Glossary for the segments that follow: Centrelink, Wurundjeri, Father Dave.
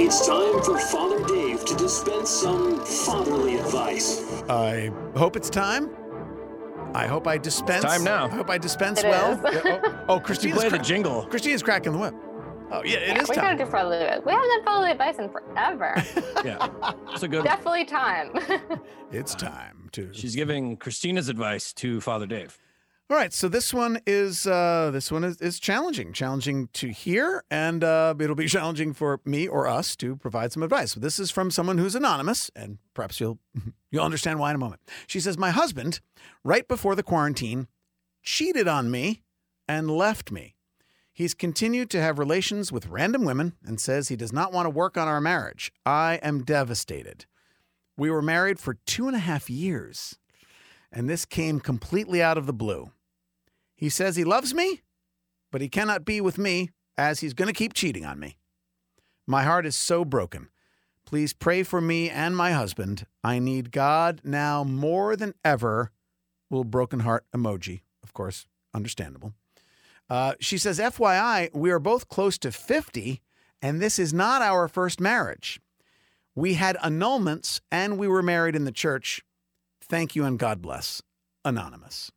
It's time for Father Dave to dispense some fatherly advice. I hope it's time. I hope I dispense. It's time now. I hope I dispense it well. Oh, Christina's play the jingle. Christina's cracking the whip. Oh, yeah, it is time. We gotta do fatherly advice. We haven't done fatherly advice in forever. Yeah, it's a good. Definitely time. It's time to. She's giving Christina's advice to Father Dave. All right, so this one is challenging to hear, and it'll be challenging for me or us to provide some advice. So this is from someone who's anonymous, and perhaps you'll understand why in a moment. She says, "My husband, right before the quarantine, cheated on me and left me. He's continued to have relations with random women and says he does not want to work on our marriage. I am devastated. We were married for 2.5 years, and this came completely out of the blue. He says he loves me, but he cannot be with me as he's going to keep cheating on me. My heart is so broken. Please pray for me and my husband. I need God now more than ever." Little broken heart emoji, of course, understandable. She says, "FYI, we are both close to 50, and this is not our first marriage. We had annulments, and we were married in the church. Thank you and God bless. Anonymous."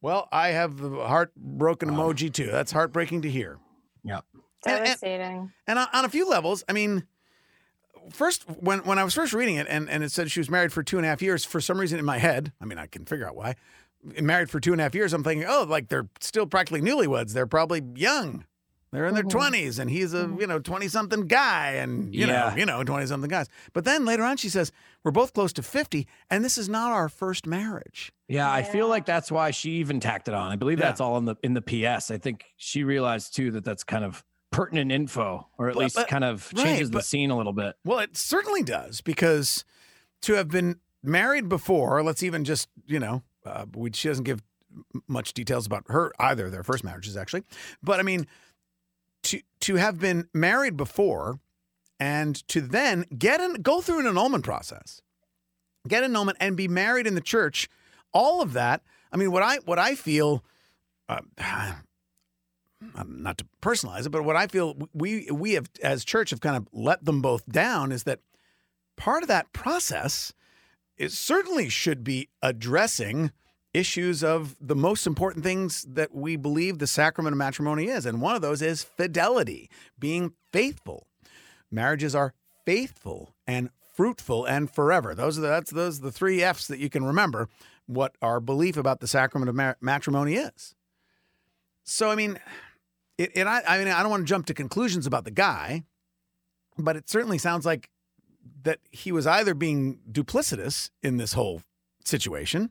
Well, I have the heartbroken emoji, too. That's heartbreaking to hear. Yeah. Devastating. And on a few levels, I mean, first, when I was first reading it, and it said she was married for 2.5 years, for some reason in my head, I mean, I can figure out why, married for 2.5 years, I'm thinking, oh, like they're still practically newlyweds. They're probably young. They're in their 20s, and he's a, 20-something guy, and, you know, 20-something guys. But then later on she says, "We're both close to 50, and this is not our first marriage." Yeah, I feel like that's why she even tacked it on. I believe that's all in the PS. I think she realized, too, that that's kind of pertinent info, or at least kind of changes the scene a little bit. Well, it certainly does, because to have been married before, let's even just, she doesn't give much details about her either, their first marriages, actually. But, I mean, to have been married before and to then go through an annulment process, get an annulment and be married in the church, all of that. I mean, what I feel, not to personalize it, but what I feel we have as church have kind of let them both down is that part of that process is certainly should be addressing issues of the most important things that we believe the sacrament of matrimony is. And one of those is fidelity, being faithful. Marriages are faithful and fruitful and forever. Those are the three F's that you can remember what our belief about the sacrament of matrimony is. So, I mean, I don't want to jump to conclusions about the guy, but it certainly sounds like that he was either being duplicitous in this whole situation,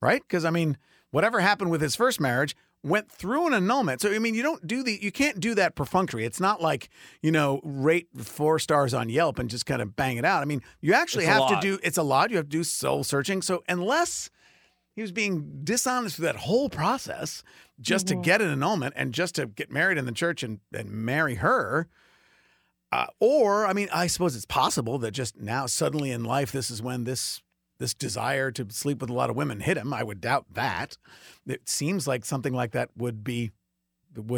right? Because, I mean, whatever happened with his first marriage went through an annulment. So, I mean, you can't do that perfunctory. It's not like, rate 4 stars on Yelp and just kind of bang it out. I mean, you actually it's a lot. You have to do soul searching. So unless he was being dishonest through that whole process just to get an annulment and just to get married in the church and marry her, I suppose it's possible that just now suddenly in life, this is when this desire to sleep with a lot of women hit him. I would doubt that. It seems like something like that would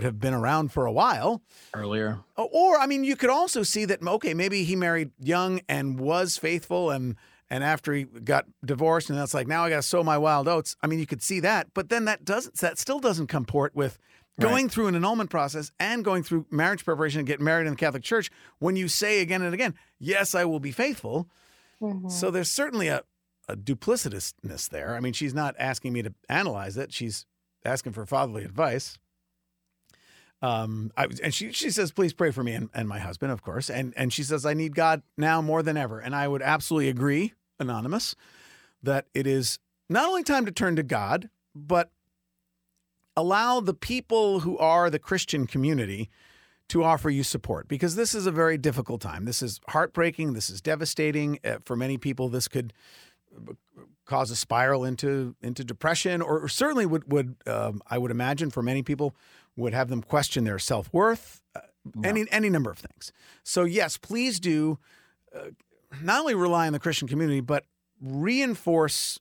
have been around for a while. Earlier. Or, I mean, you could also see that, okay, maybe he married young and was faithful and after he got divorced and that's like, now I got to sow my wild oats. I mean, you could see that, but then that still doesn't comport with going through an annulment process and going through marriage preparation and getting married in the Catholic Church when you say again and again, yes, I will be faithful. Mm-hmm. So there's certainly a duplicitousness there. I mean, she's not asking me to analyze it. She's asking for fatherly advice. And she says, "Please pray for me and my husband," of course. And she says, "I need God now more than ever." And I would absolutely agree, Anonymous, that it is not only time to turn to God, but allow the people who are the Christian community to offer you support, because this is a very difficult time. This is heartbreaking. This is devastating. For many people, this could cause a spiral into depression, or certainly would I would imagine for many people would have them question their self-worth, any number of things. So yes, please do not only rely on the Christian community, but reinforce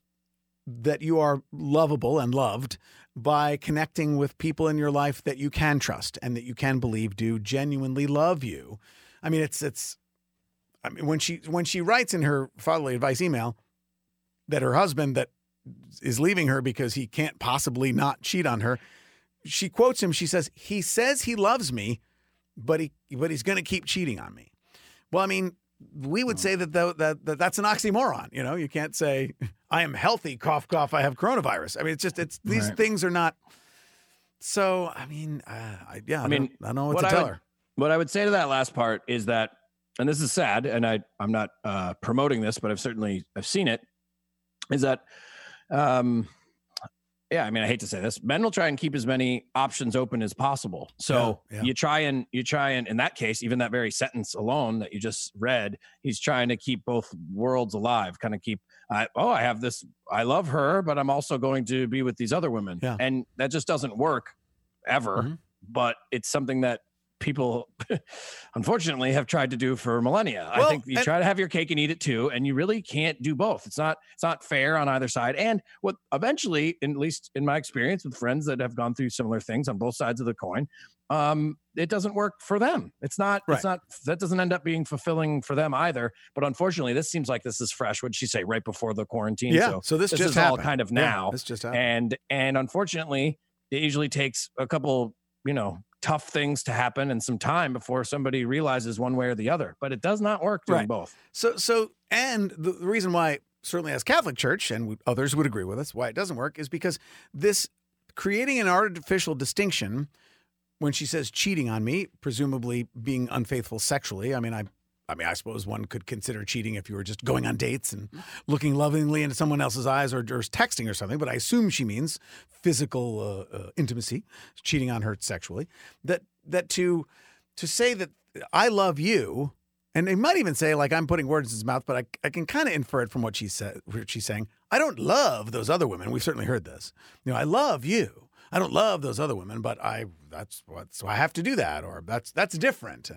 that you are lovable and loved by connecting with people in your life that you can trust and that you can believe do genuinely love you. I mean, when she writes in her fatherly advice email that her husband that is leaving her because he can't possibly not cheat on her, she quotes him. She says, "He says he loves me, but he's going to keep cheating on me." Well, I mean, we would say that's an oxymoron. You know, you can't say, "I am healthy, cough, cough, I have coronavirus." I mean, it's these things are not. So, I mean, I don't know what to tell her. What I would say to that last part is that, and this is sad, and I'm not promoting this, but I've seen it, is that, I mean, I hate to say this, men will try and keep as many options open as possible. So you try and in that case, even that very sentence alone that you just read, he's trying to keep both worlds alive, kind of keep, I have this, I love her, but I'm also going to be with these other women. Yeah. And that just doesn't work ever, mm-hmm. but it's something that people unfortunately have tried to do for millennia. Well, I think you try to have your cake and eat it too, and you really can't do both. It's not fair on either side. And what eventually, at least in my experience with friends that have gone through similar things on both sides of the coin, it doesn't work for them. That doesn't end up being fulfilling for them either. But unfortunately, this seems like this is fresh. What'd she say? Right before the quarantine. Yeah. So this just is happened. All kind of now. Yeah, this just happened. And unfortunately, it usually takes a couple, tough things to happen and some time before somebody realizes one way or the other, but it does not work doing both. So, and the reason why, certainly as Catholic Church and others would agree with us, why it doesn't work is because this creating an artificial distinction when she says cheating on me, presumably being unfaithful sexually. I mean, I suppose one could consider cheating if you were just going on dates and looking lovingly into someone else's eyes or texting or something, but I assume she means physical intimacy, cheating on her sexually. That to say that I love you, and they might even say, like, I'm putting words in his mouth, but I can kind of infer it from what she said, what she's saying. I don't love those other women. We've certainly heard this. I love you. I don't love those other women, but so I have to do that, or that's different.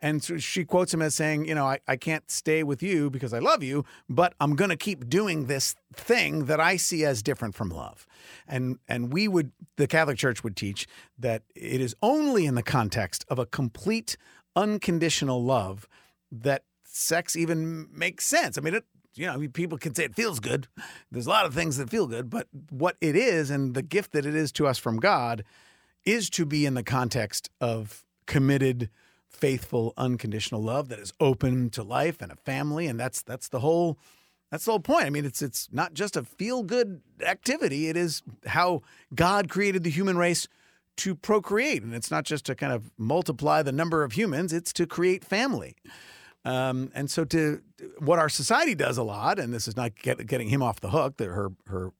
And so she quotes him as saying, I can't stay with you because I love you, but I'm going to keep doing this thing that I see as different from love. And the Catholic Church would teach that it is only in the context of a complete unconditional love that sex even makes sense. I mean, people can say it feels good. There's a lot of things that feel good, but what it is and the gift that it is to us from God is to be in the context of committed, faithful, unconditional love that is open to life and a family, and that's the whole point. I mean, it's not just a feel-good activity. It is how God created the human race to procreate, and it's not just to kind of multiply the number of humans. It's to create family. And so to what our society does a lot, and this is not getting him off the hook, that her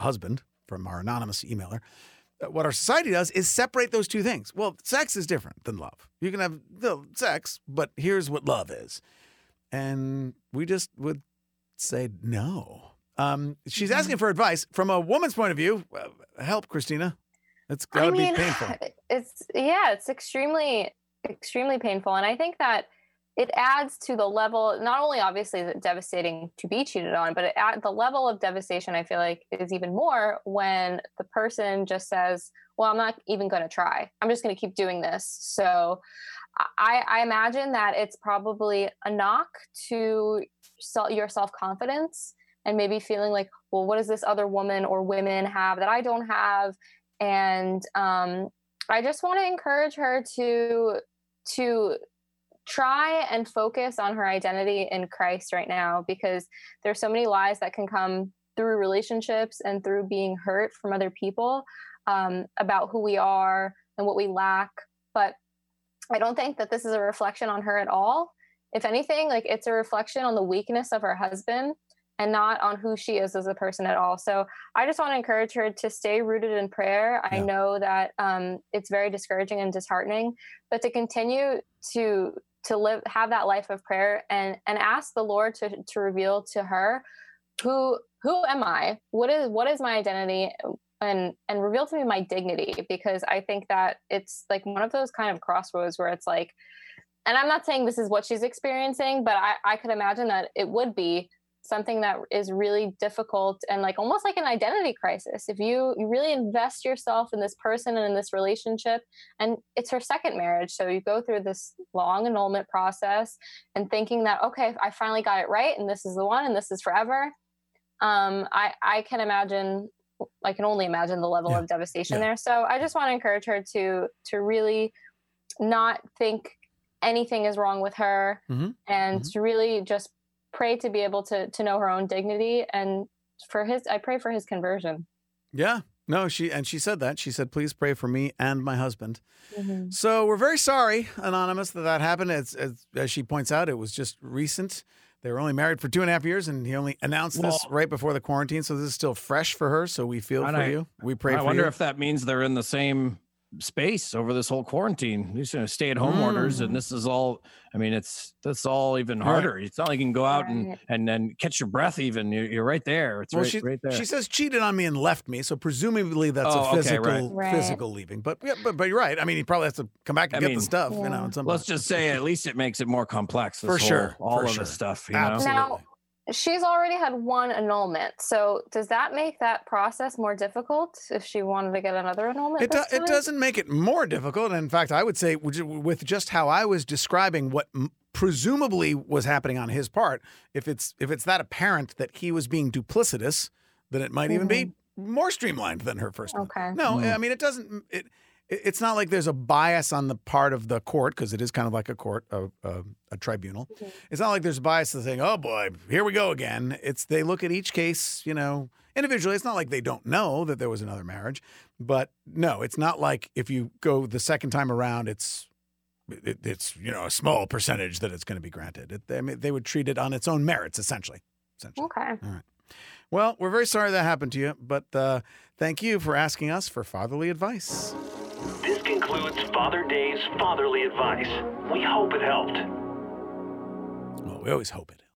husband from our anonymous emailer, what our society does is separate those two things. Well, sex is different than love. You can have sex, but here's what love is. And we just would say no. She's asking for advice from a woman's point of view. Help, Christina. It's got to be painful. It's extremely, extremely painful. And I think that it adds to the level, not only obviously is it devastating to be cheated on, but the level of devastation, I feel like, is even more when the person just says, well, I'm not even going to try. I'm just going to keep doing this. So I imagine that it's probably a knock to your self-confidence and maybe feeling like, well, what does this other woman or women have that I don't have? And I just want to encourage her to try and focus on her identity in Christ right now, because there's so many lies that can come through relationships and through being hurt from other people about who we are and what we lack. But I don't think that this is a reflection on her at all. If anything, like, it's a reflection on the weakness of her husband and not on who she is as a person at all. So I just want to encourage her to stay rooted in prayer. Yeah. I know that it's very discouraging and disheartening, but to continue to live, have that life of prayer and ask the Lord to reveal to her, who am I? What is my identity? And reveal to me my dignity, because I think that it's like one of those kind of crossroads where it's like, and I'm not saying this is what she's experiencing, but I could imagine that it would be something that is really difficult and like almost like an identity crisis. If you really invest yourself in this person and in this relationship, and it's her second marriage. So you go through this long annulment process and thinking that, okay, I finally got it right. And this is the one, and this is forever. I can imagine, I can only imagine the level of devastation there. So I just want to encourage her to really not think anything is wrong with her and to really just pray to be able to know her own dignity, and for his, I pray for his conversion. Yeah, no, she said that. She said, please pray for me and my husband. Mm-hmm. So we're very sorry, Anonymous, that happened. As she points out, it was just recent. They were only married for 2.5 years, and he only announced this right before the quarantine. So this is still fresh for her. So we feel for you. We pray for you. I wonder if that means they're in the same space over this whole quarantine. These are stay at home orders, and this is all, I mean, that's all even harder. It's not like you can go out and then catch your breath even. You're right there. It's right there. She says cheated on me and left me, so presumably that's a physical physical leaving. But you're right. I mean, he probably has to come back and get the stuff, you know. Let's just say at least it makes it more complex. This whole, all of the stuff, you know? Now, she's already had one annulment. So does that make that process more difficult if she wanted to get another annulment? It doesn't make it more difficult. In fact, I would say with just how I was describing what presumably was happening on his part, if it's that apparent that he was being duplicitous, then it might even be more streamlined than her first one. Okay. No, I mean, it doesn't... It's not like there's a bias on the part of the court, because it is kind of like a court, a tribunal. Mm-hmm. It's not like there's a bias to saying, oh, boy, here we go again. They look at each case, you know, individually. It's not like they don't know that there was another marriage. But, no, it's not like if you go the second time around, it's you know, a small percentage that it's going to be granted. They would treat it on its own merits, essentially. Okay. All right. Well, we're very sorry that happened to you, but thank you for asking us for fatherly advice. This concludes Father Dave's fatherly advice. We hope it helped. Well, we always hope it.